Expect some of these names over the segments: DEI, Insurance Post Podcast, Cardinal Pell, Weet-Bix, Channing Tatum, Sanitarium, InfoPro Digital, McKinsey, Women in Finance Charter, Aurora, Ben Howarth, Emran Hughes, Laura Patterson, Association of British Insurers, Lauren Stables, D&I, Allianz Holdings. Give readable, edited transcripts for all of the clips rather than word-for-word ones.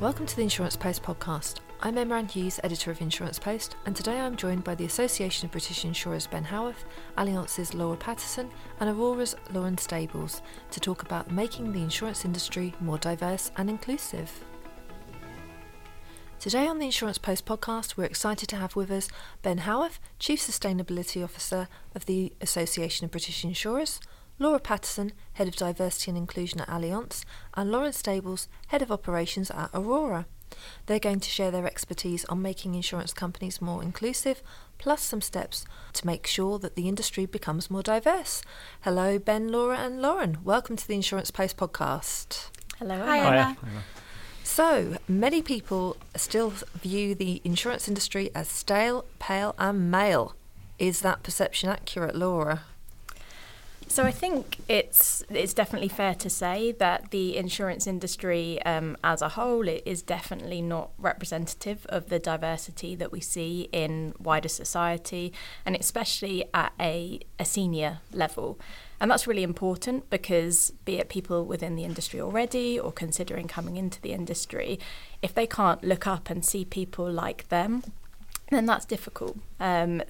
Welcome to the Insurance Post Podcast. I'm Emran Hughes, editor of Insurance Post, and today I'm joined by the Association of British Insurers' Ben Howarth, Allianz's Laura Patterson, and Aurora's Lauren Stables to talk about making the insurance industry more diverse and inclusive. Today on the Insurance Post Podcast, we're excited to have with us Ben Howarth, Chief Sustainability Officer of the Association of British Insurers, Laura Patterson, Head of Diversity and Inclusion at Allianz, and Lauren Stables, Head of Operations at Aurora. They're going to share their expertise on making insurance companies more inclusive, plus some steps to make sure that the industry becomes more diverse. Hello, Ben, Laura and Lauren. Welcome to the Insurance Post Podcast. Hello. Hi, Emma. Hi. So, many people still view the insurance industry as stale, pale and male. Is that perception accurate, Laura? So I think it's definitely fair to say that the insurance industry as a whole is definitely not representative of the diversity that we see in wider society, and especially at a senior level. And that's really important because, be it people within the industry already or considering coming into the industry, if they can't look up and see people like them, then that's difficult. I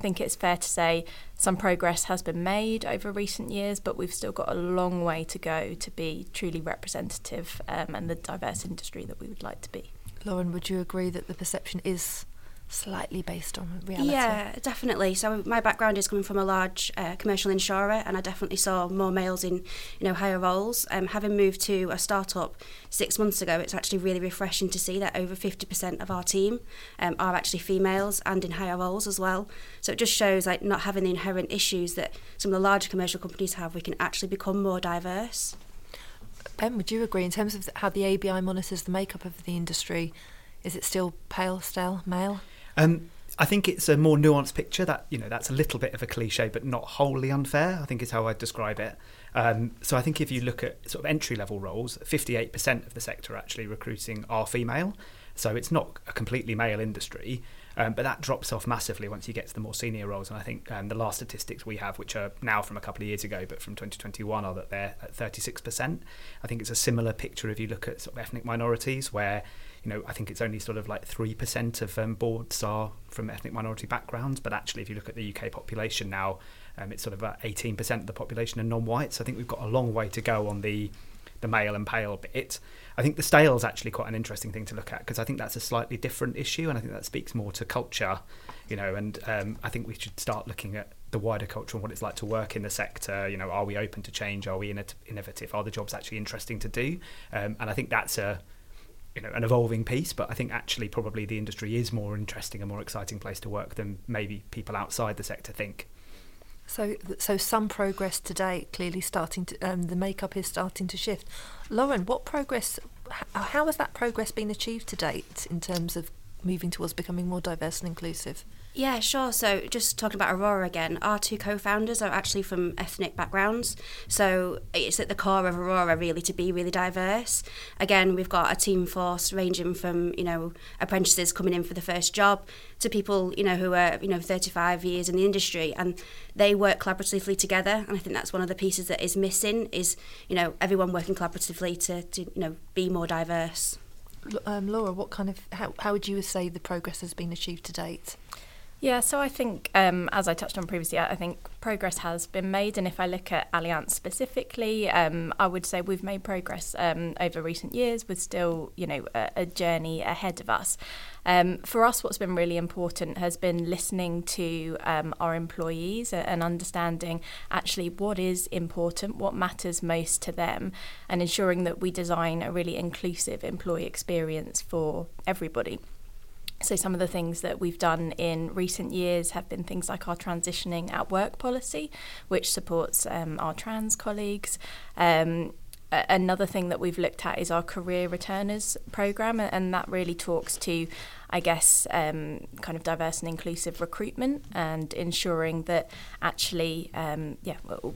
think it's fair to say some progress has been made over recent years, but we've still got a long way to go to be truly representative and the diverse industry that we would like to be. Lauren, would you agree that the perception is slightly based on reality? Yeah, definitely. So my background is coming from a large commercial insurer, and I definitely saw more males in higher roles. Having moved to a startup 6 months ago, it's actually really refreshing to see that over 50% of our team are actually females and in higher roles as well. So it just shows, like, not having the inherent issues that some of the larger commercial companies have, we can actually become more diverse. Ben, would you agree in terms of how the ABI monitors the makeup of the industry? Is it still pale, stale, male? I think it's a more nuanced picture. That that's a little bit of a cliche, but not wholly unfair, I think is how I'd describe it. So I think if you look at sort of entry-level roles, 58% of the sector actually recruiting are female. So it's not a completely male industry, but that drops off massively once you get to the more senior roles. And I think the last statistics we have, which are now from a couple of years ago, but from 2021, are that they're at 36%. I think it's a similar picture if you look at sort of ethnic minorities, where I think it's only sort of like 3% of boards are from ethnic minority backgrounds. But actually, if you look at the UK population now, it's sort of about 18% of the population are non-white. So I think we've got a long way to go on the male and pale bit. I think the stale is actually quite an interesting thing to look at, because I think that's a slightly different issue, and I think that speaks more to culture, and I think we should start looking at the wider culture and what it's like to work in the sector. Are we open to change? Are we innovative? Are the jobs actually interesting to do? And I think that's an evolving piece, but I think actually probably the industry is more interesting and more exciting place to work than maybe people outside the sector think. So some progress today, clearly starting to, the makeup is starting to shift. Lauren, what progress, how has that progress been achieved to date in terms of moving towards becoming more diverse and inclusive? Yeah, sure. So just talking about Aurora again, our two co-founders are actually from ethnic backgrounds. So it's at the core of Aurora, really, to be really diverse. Again, we've got a team force ranging from, apprentices coming in for the first job to people, who are, 35 years in the industry, and they work collaboratively together. And I think that's one of the pieces that is missing is, everyone working collaboratively to be more diverse. Laura, what kind of, how would you say the progress has been achieved to date? Yeah, so I think, as I touched on previously, I think progress has been made. And if I look at Allianz specifically, I would say we've made progress over recent years with still, a journey ahead of us. For us, what's been really important has been listening to our employees and understanding actually what is important, what matters most to them, and ensuring that we design a really inclusive employee experience for everybody. So some of the things that we've done in recent years have been things like our transitioning at work policy, which supports our trans colleagues. Another thing that we've looked at is our career returners program, and that really talks to I guess, kind of diverse and inclusive recruitment, and ensuring that actually,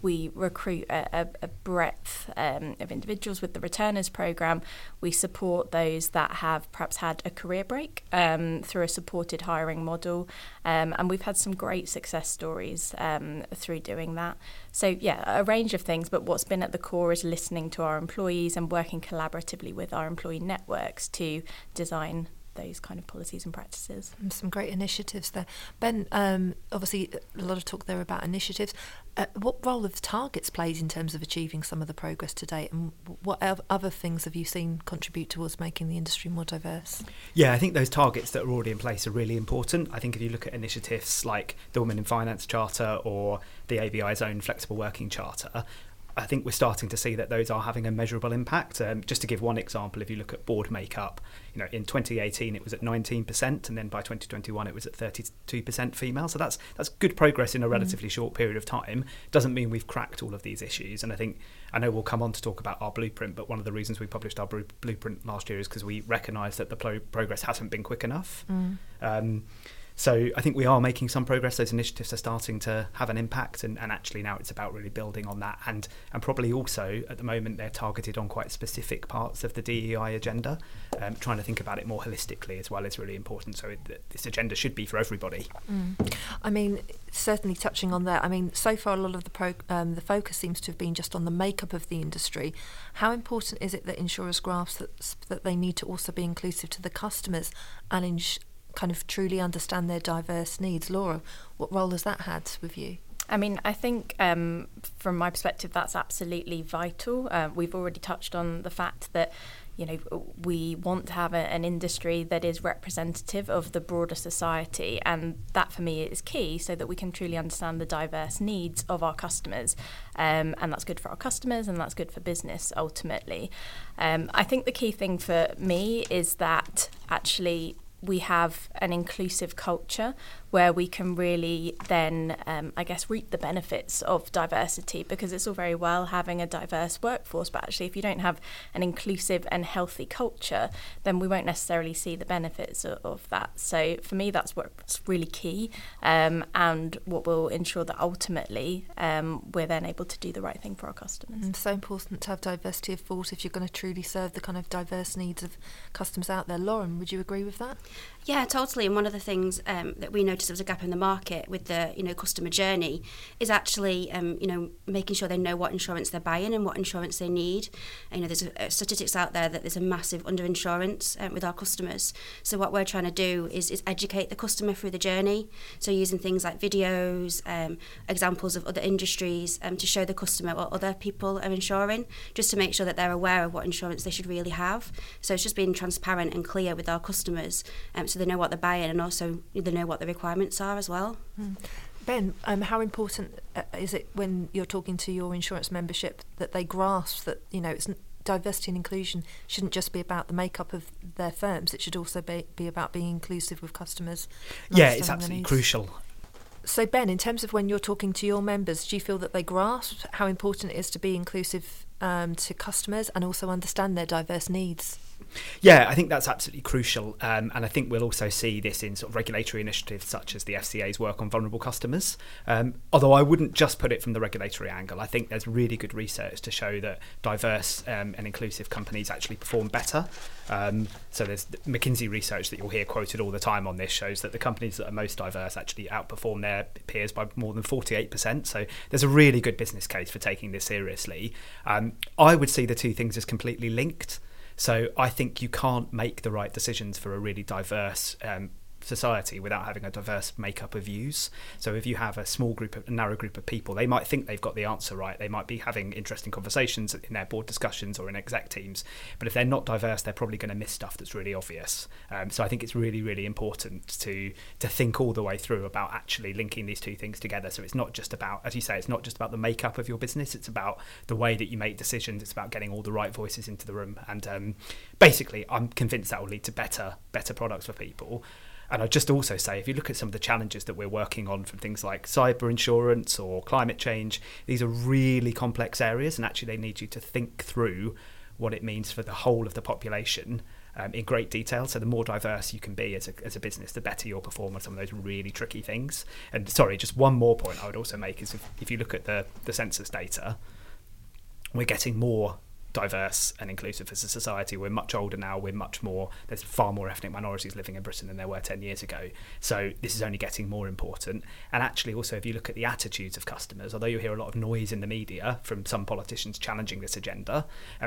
we recruit a breadth of individuals with the Returners Programme. We support those that have perhaps had a career break through a supported hiring model, and we've had some great success stories through doing that. So yeah, a range of things, but what's been at the core is listening to our employees and working collaboratively with our employee networks to design those kind of policies and practices. Some great initiatives there. Ben, obviously a lot of talk there about initiatives. What role have targets played in terms of achieving some of the progress to date, and what other things have you seen contribute towards making the industry more diverse? Yeah, I think those targets that are already in place are really important. I think if you look at initiatives like the Women in Finance Charter or the ABI's own Flexible Working Charter, I think we're starting to see that those are having a measurable impact. Just to give one example, if you look at board makeup, you know, in 2018 it was at 19%, and then by 2021 it was at 32% female. So that's good progress in a relatively short period of time. Doesn't mean we've cracked all of these issues. And I think, I know we'll come on to talk about our blueprint, but one of the reasons we published our blueprint last year is because we recognise that the progress hasn't been quick enough. So I think we are making some progress. Those initiatives are starting to have an impact, and actually now it's about really building on that, and probably also at the moment they're targeted on quite specific parts of the DEI agenda. Trying to think about it more holistically as well is really important, so this agenda should be for everybody. I mean, certainly touching on that, I mean, so far a lot of the focus seems to have been just on the makeup of the industry. How important is it that insurers grasp that they need to also be inclusive to the customers and kind of truly understand their diverse needs? Laura, what role has that had with you? I mean, I think from my perspective, that's absolutely vital. We've already touched on the fact that, you know, we want to have an industry that is representative of the broader society, and that for me is key, so that we can truly understand the diverse needs of our customers, and that's good for our customers and that's good for business ultimately. I think the key thing for me is that actually we have an inclusive culture where we can really then, reap the benefits of diversity, because it's all very well having a diverse workforce, but actually if you don't have an inclusive and healthy culture, then we won't necessarily see the benefits of that. So for me, that's what's really key, and what will ensure that ultimately we're then able to do the right thing for our customers. It's so important to have diversity of thought if you're going to truly serve the kind of diverse needs of customers out there. Lauren, would you agree with that? Yeah, totally. And one of the things that we noticed there was a gap in the market with the, you know, customer journey is actually, making sure they know what insurance they're buying and what insurance they need. And, you know, there's statistics out there that there's a massive underinsurance with our customers. So what we're trying to do is educate the customer through the journey. So using things like videos, examples of other industries to show the customer what other people are insuring, just to make sure that they're aware of what insurance they should really have. So it's just being transparent and clear with our customers, so they know what they're buying and also they know what the requirements are as well. Ben, how important is it when you're talking to your insurance membership that they grasp that, you know, it's diversity and inclusion shouldn't just be about the makeup of their firms, it should also be about being inclusive with customers? Yeah, it's absolutely crucial. So Ben, in terms of when you're talking to your members, do you feel that they grasp how important it is to be inclusive to customers and also understand their diverse needs? Yeah, I think that's absolutely crucial, and I think we'll also see this in sort of regulatory initiatives such as the FCA's work on vulnerable customers, although I wouldn't just put it from the regulatory angle. I think there's really good research to show that diverse and inclusive companies actually perform better, so there's the McKinsey research that you'll hear quoted all the time on this shows that the companies that are most diverse actually outperform their peers by more than 48%, so there's a really good business case for taking this seriously. I would see the two things as completely linked. So I think you can't make the right decisions for a really diverse society without having a diverse makeup of views. So if you have a narrow group of people, they might think they've got the answer right. They might be having interesting conversations in their board discussions or in exec teams. But if they're not diverse, they're probably going to miss stuff that's really obvious. So I think it's really, really important to think all the way through about actually linking these two things together. So it's not just about, as you say, it's not just about the makeup of your business. It's about the way that you make decisions. It's about getting all the right voices into the room. And basically, I'm convinced that will lead to better products for people. And I'd just also say, if you look at some of the challenges that we're working on from things like cyber insurance or climate change, these are really complex areas, and actually they need you to think through what it means for the whole of the population. in great detail. So the more diverse you can be as a business, the better your performance on those really tricky things. And sorry, just one more point I would also make is if you look at the census data, we're getting more diverse and inclusive as a society. We're much older now. We're much more, there's far more ethnic minorities living in Britain than there were 10 years ago. So this is only getting more important. And actually also, if you look at the attitudes of customers, although you hear a lot of noise in the media from some politicians challenging this agenda,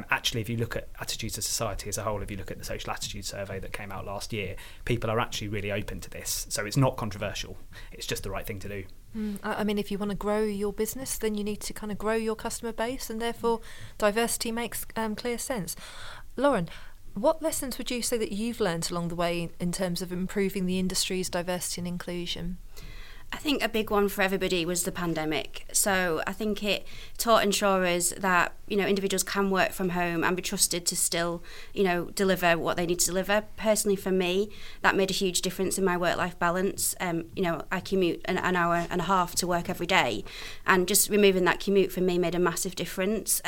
actually, if you look at attitudes of society as a whole, if you look at the social attitude survey that came out last year, people are actually really open to this. So it's not controversial. It's just the right thing to do. I mean, if you want to grow your business, then you need to kind of grow your customer base, and therefore diversity makes clear sense. Lauren, what lessons would you say that you've learned along the way in terms of improving the industry's diversity and inclusion? I think a big one for everybody was the pandemic. So I think it taught insurers that, you know, individuals can work from home and be trusted to still, you know, deliver what they need to deliver. Personally, for me, that made a huge difference in my work-life balance. You know, I commute an hour and a half to work every day, and just removing that commute for me made a massive difference.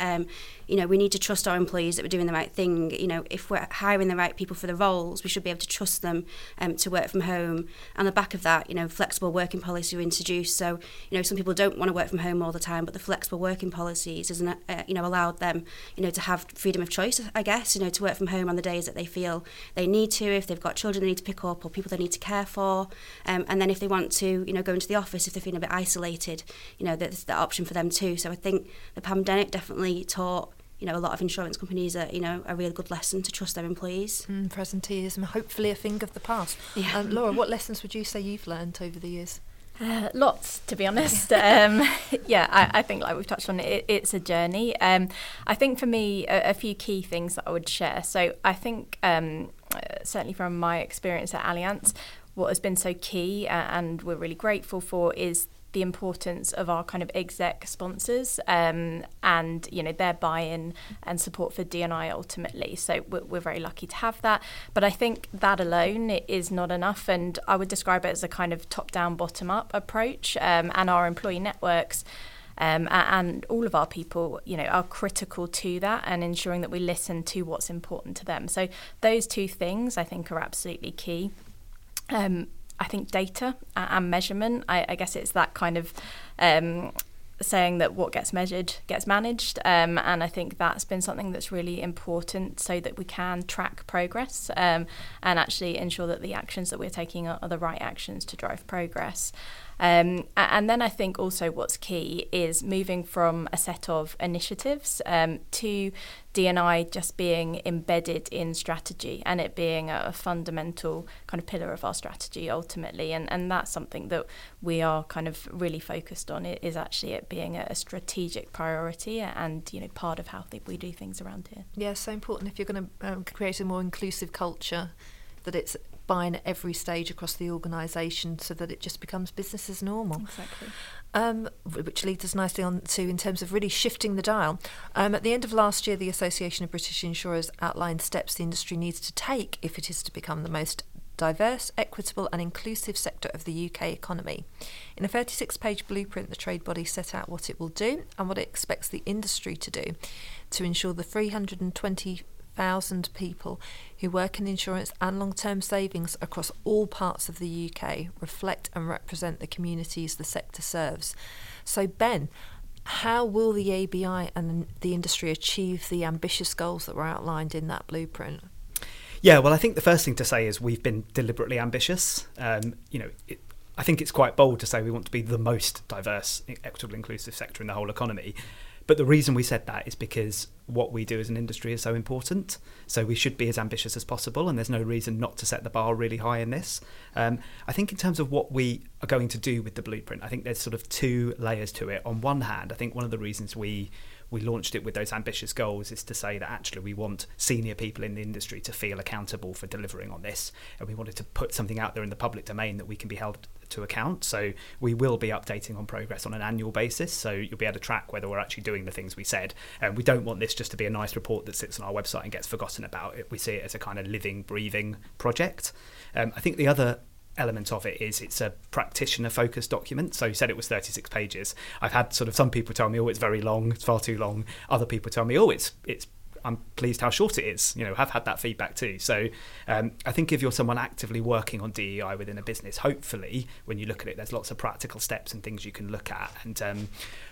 You know, we need to trust our employees that we're doing the right thing. You know, if we're hiring the right people for the roles, we should be able to trust them to work from home. And on the back of that, you know, flexible working policies were introduced. So, you know, some people don't want to work from home all the time, but the flexible working policies has, you know, allowed them, you know, to have freedom of choice, I guess, you know, to work from home on the days that they feel they need to, if they've got children they need to pick up or people they need to care for. And then if they want to, you know, go into the office, if they're feeling a bit isolated, you know, that's the option for them too. So I think the pandemic definitely taught, you know, a lot of insurance companies are, you know, a real good lesson to trust their employees. Presenteeism, hopefully a thing of the past. Yeah. Laura, what lessons would you say you've learnt over the years? Lots, to be honest. I think, like we've touched on, it's a journey. I think for me, a few key things that I would share. So I think, certainly from my experience at Allianz, what has been so key and we're really grateful for is the importance of our kind of exec sponsors and, you know, their buy-in and support for D&I ultimately. So we're very lucky to have that. But I think that alone is not enough. And I would describe it as a kind of top-down, bottom-up approach. And our employee networks and all of our people, you know, are critical to that and ensuring that we listen to what's important to them. So those two things, I think, are absolutely key. I think data and measurement, I guess it's that kind of saying that what gets measured gets managed. And I think that's been something that's really important so that we can track progress and actually ensure that the actions that we're taking are the right actions to drive progress. And then I think also what's key is moving from a set of initiatives to D&I just being embedded in strategy and it being a fundamental kind of pillar of our strategy ultimately. And that's something that we are kind of really focused on. It is actually it being a strategic priority and, you know, part of how we do things around here. Yeah, so important if you're going to create a more inclusive culture, that it's buy-in at every stage across the organisation so that it just becomes business as normal. Exactly. Which leads us nicely on to, in terms of really shifting the dial. At the end of last year, the Association of British Insurers outlined steps the industry needs to take if it is to become the most diverse, equitable and inclusive sector of the UK economy. In a 36-page blueprint, the trade body set out what it will do and what it expects the industry to do to ensure the 320,000 people who work in insurance and long-term savings across all parts of the UK reflect and represent the communities the sector serves. So Ben, how will the ABI and the industry achieve the ambitious goals that were outlined in that blueprint? Yeah, well, I think the first thing to say is we've been deliberately ambitious. You know, I think it's quite bold to say we want to be the most diverse, equitable, inclusive sector in the whole economy. But the reason we said that is because what we do as an industry is so important. So we should be as ambitious as possible. And there's no reason not to set the bar really high in this. I think in terms of what we are going to do with the blueprint, I think there's sort of two layers to it. On one hand, I think one of the reasons we launched it with those ambitious goals is to say that actually we want senior people in the industry to feel accountable for delivering on this. And we wanted to put something out there in the public domain that we can be held to account. So we will be updating on progress on an annual basis. So you'll be able to track whether we're actually doing the things we said. And we don't want this just to be a nice report that sits on our website and gets forgotten about. We see it as a kind of living, breathing project. I think the other element of it is it's a practitioner focused document. So you said it was 36 pages. I've had sort of some people tell me, oh, it's very long, it's far too long. Other people tell me, oh, it's I'm pleased how short it is. You know, I've had that feedback too. So I think if you're someone actively working on DEI within a business, hopefully when you look at it, there's lots of practical steps and things you can look at. And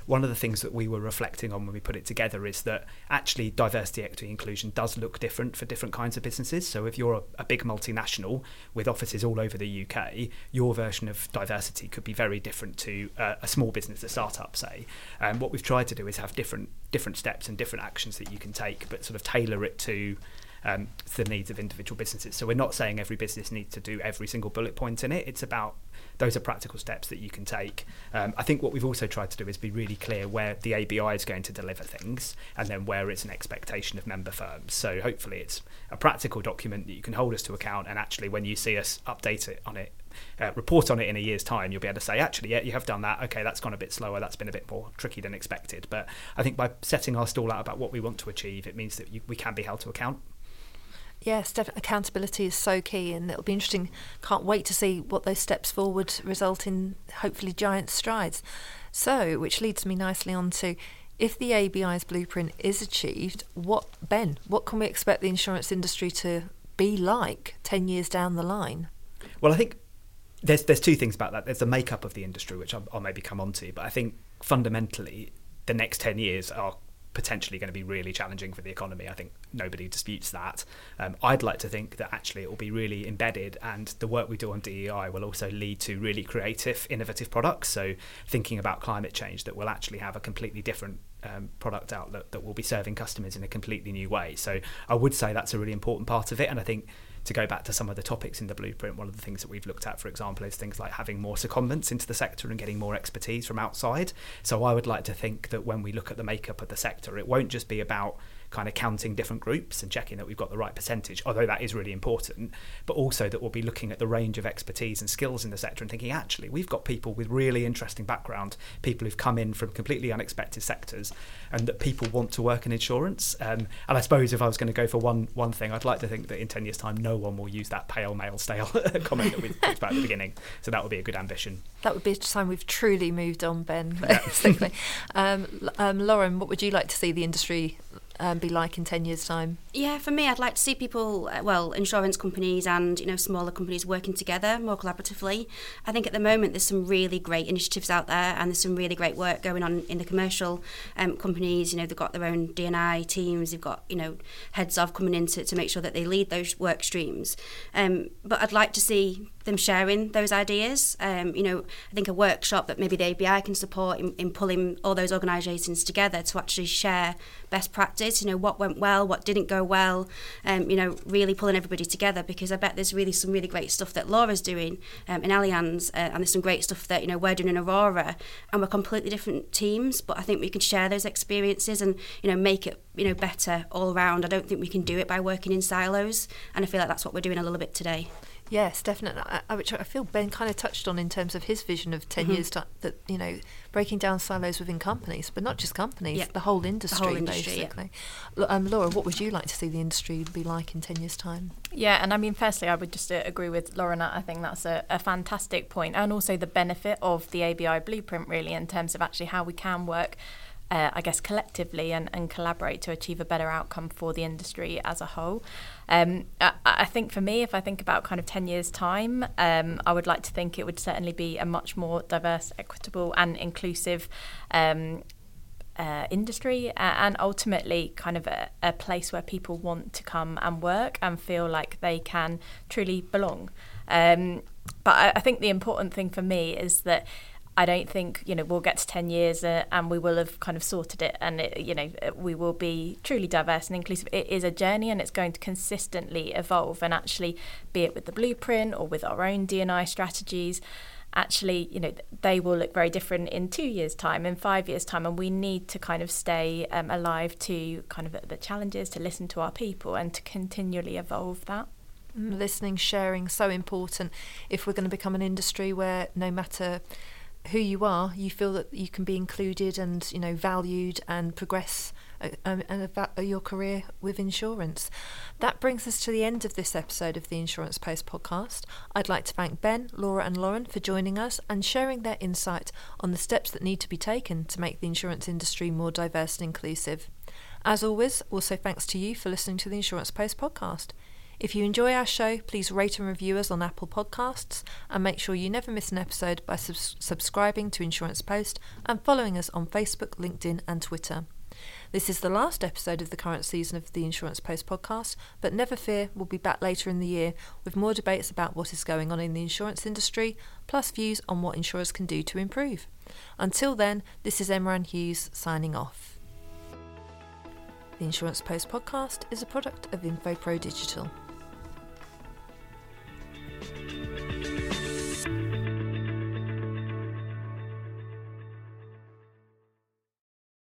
one of the things that we were reflecting on when we put it together is that actually diversity, equity, inclusion does look different for different kinds of businesses. So if you're a big multinational with offices all over the UK, your version of diversity could be very different to a small business, a startup, say. And what we've tried to do is have different steps and different actions that you can take, but sort of tailor it to the needs of individual businesses. So we're not saying every business needs to do every single bullet point in it. It's about those are practical steps that you can take. I think what we've also tried to do is be really clear where the ABI is going to deliver things and then where it's an expectation of member firms. So hopefully it's a practical document that you can hold us to account, and actually when you see us update it on it, report on it in a year's time, you'll be able to say, actually, yeah, you have done that. Okay, that's gone a bit slower. That's been a bit more tricky than expected. But I think by setting our stall out about what we want to achieve, it means that we can be held to account. Yes, definitely. Accountability is so key, and it'll be interesting. Can't wait to see what those steps forward result in, hopefully giant strides. So, which leads me nicely on to, if the ABI's blueprint is achieved, what can we expect the insurance industry to be like 10 years down the line? Well, I think there's two things about that. There's the makeup of the industry, which I'll maybe come on to, but I think fundamentally the next 10 years are potentially going to be really challenging for the economy. I think nobody disputes that. I'd like to think that actually it will be really embedded, and the work we do on DEI will also lead to really creative, innovative products. So thinking about climate change, that will actually have a completely different product outlook that will be serving customers in a completely new way. So I would say that's a really important part of it. And I think to go back to some of the topics in the blueprint, one of the things that we've looked at, for example, is things like having more secondments into the sector and getting more expertise from outside. So I would like to think that when we look at the makeup of the sector, it won't just be about kind of counting different groups and checking that we've got the right percentage, although that is really important, but also that we'll be looking at the range of expertise and skills in the sector and thinking, actually, we've got people with really interesting background, people who've come in from completely unexpected sectors, and that people want to work in insurance. And I suppose if I was going to go for one thing, I'd like to think that in 10 years' time, no one will use that pale, male, stale comment that we talked about at the beginning. So that would be a good ambition. That would be a time we've truly moved on, Ben, basically. Yeah. Lauren, what would you like to see the industry be like in 10 years' time? Yeah, for me, I'd like to see people, insurance companies and, smaller companies working together more collaboratively. I think at the moment there's some really great initiatives out there, and there's some really great work going on in the commercial companies. They've got their own D&I teams, they've got, heads of coming in to make sure that they lead those work streams. But I'd like to see them sharing those ideas. I think a workshop that maybe the ABI can support in pulling all those organisations together to actually share best practice, what went well, what didn't go well, really pulling everybody together, because I bet there's really some really great stuff that Laura's doing in Allianz, and there's some great stuff that, we're doing in Aurora, and we're completely different teams, but I think we can share those experiences and, make it, better all around. I don't think we can do it by working in silos, and I feel like that's what we're doing a little bit today. Yes, definitely, which I feel Ben kind of touched on in terms of his vision of 10 years time, that, breaking down silos within companies, but not just companies, yeah, the whole industry basically. Yeah. Laura, what would you like to see the industry be like in 10 years' time? Yeah, and I mean, firstly, I would just agree with Lauren. I think that's a fantastic point, and also the benefit of the ABI blueprint, really, in terms of actually how we can work collectively and collaborate to achieve a better outcome for the industry as a whole. I think for me, if I think about kind of 10 years' time, I would like to think it would certainly be a much more diverse, equitable and inclusive industry, and ultimately kind of a place where people want to come and work and feel like they can truly belong. But I think the important thing for me is that I don't think, we'll get to 10 years and we will have kind of sorted it, and we will be truly diverse and inclusive. It is a journey, and it's going to consistently evolve, and actually, be it with the blueprint or with our own D&I strategies, actually, they will look very different in 2 years' time, in 5 years' time, and we need to kind of stay alive to kind of the challenges, to listen to our people and to continually evolve that. Listening, sharing, so important if we're going to become an industry where no matter who you are, you feel that you can be included and valued and progress your career with insurance. That brings us to the end of this episode of the Insurance Post podcast. I'd like to thank Ben, Laura and Lauren for joining us and sharing their insight on the steps that need to be taken to make the insurance industry more diverse and inclusive. As always, also thanks to you for listening to the Insurance Post podcast. If you enjoy our show, please rate and review us on Apple Podcasts and make sure you never miss an episode by subscribing to Insurance Post and following us on Facebook, LinkedIn and Twitter. This is the last episode of the current season of the Insurance Post podcast, but never fear, we'll be back later in the year with more debates about what is going on in the insurance industry, plus views on what insurers can do to improve. Until then, this is Emran Hughes signing off. The Insurance Post podcast is a product of InfoPro Digital.